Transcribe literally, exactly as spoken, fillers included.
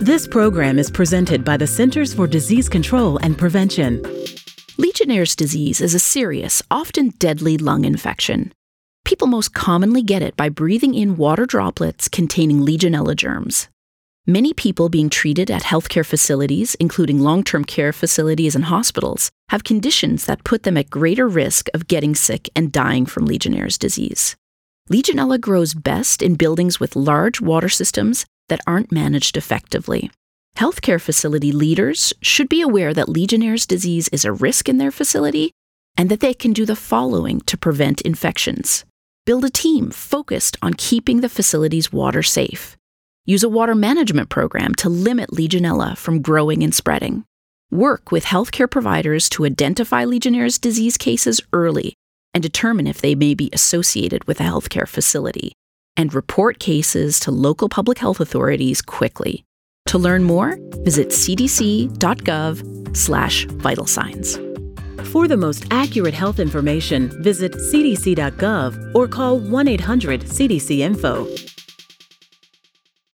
This program is presented by the Centers for Disease Control and Prevention. Legionnaire's disease is a serious, often deadly lung infection. People most commonly get it by breathing in water droplets containing Legionella germs. Many people being treated at healthcare facilities, including long-term care facilities and hospitals, have conditions that put them at greater risk of getting sick and dying from Legionnaire's disease. Legionella grows best in buildings with large water systems that aren't managed effectively. Healthcare facility leaders should be aware that Legionnaire's disease is a risk in their facility and that they can do the following to prevent infections. Build a team focused on keeping the facility's water safe. Use a water management program to limit Legionella from growing and spreading. Work with healthcare providers to identify Legionnaire's disease cases early and determine if they may be associated with a healthcare facility, and report cases to local public health authorities quickly. To learn more, visit c d c dot gov slash vital signs. For the most accurate health information, visit c d c dot gov or call one eight hundred C D C info.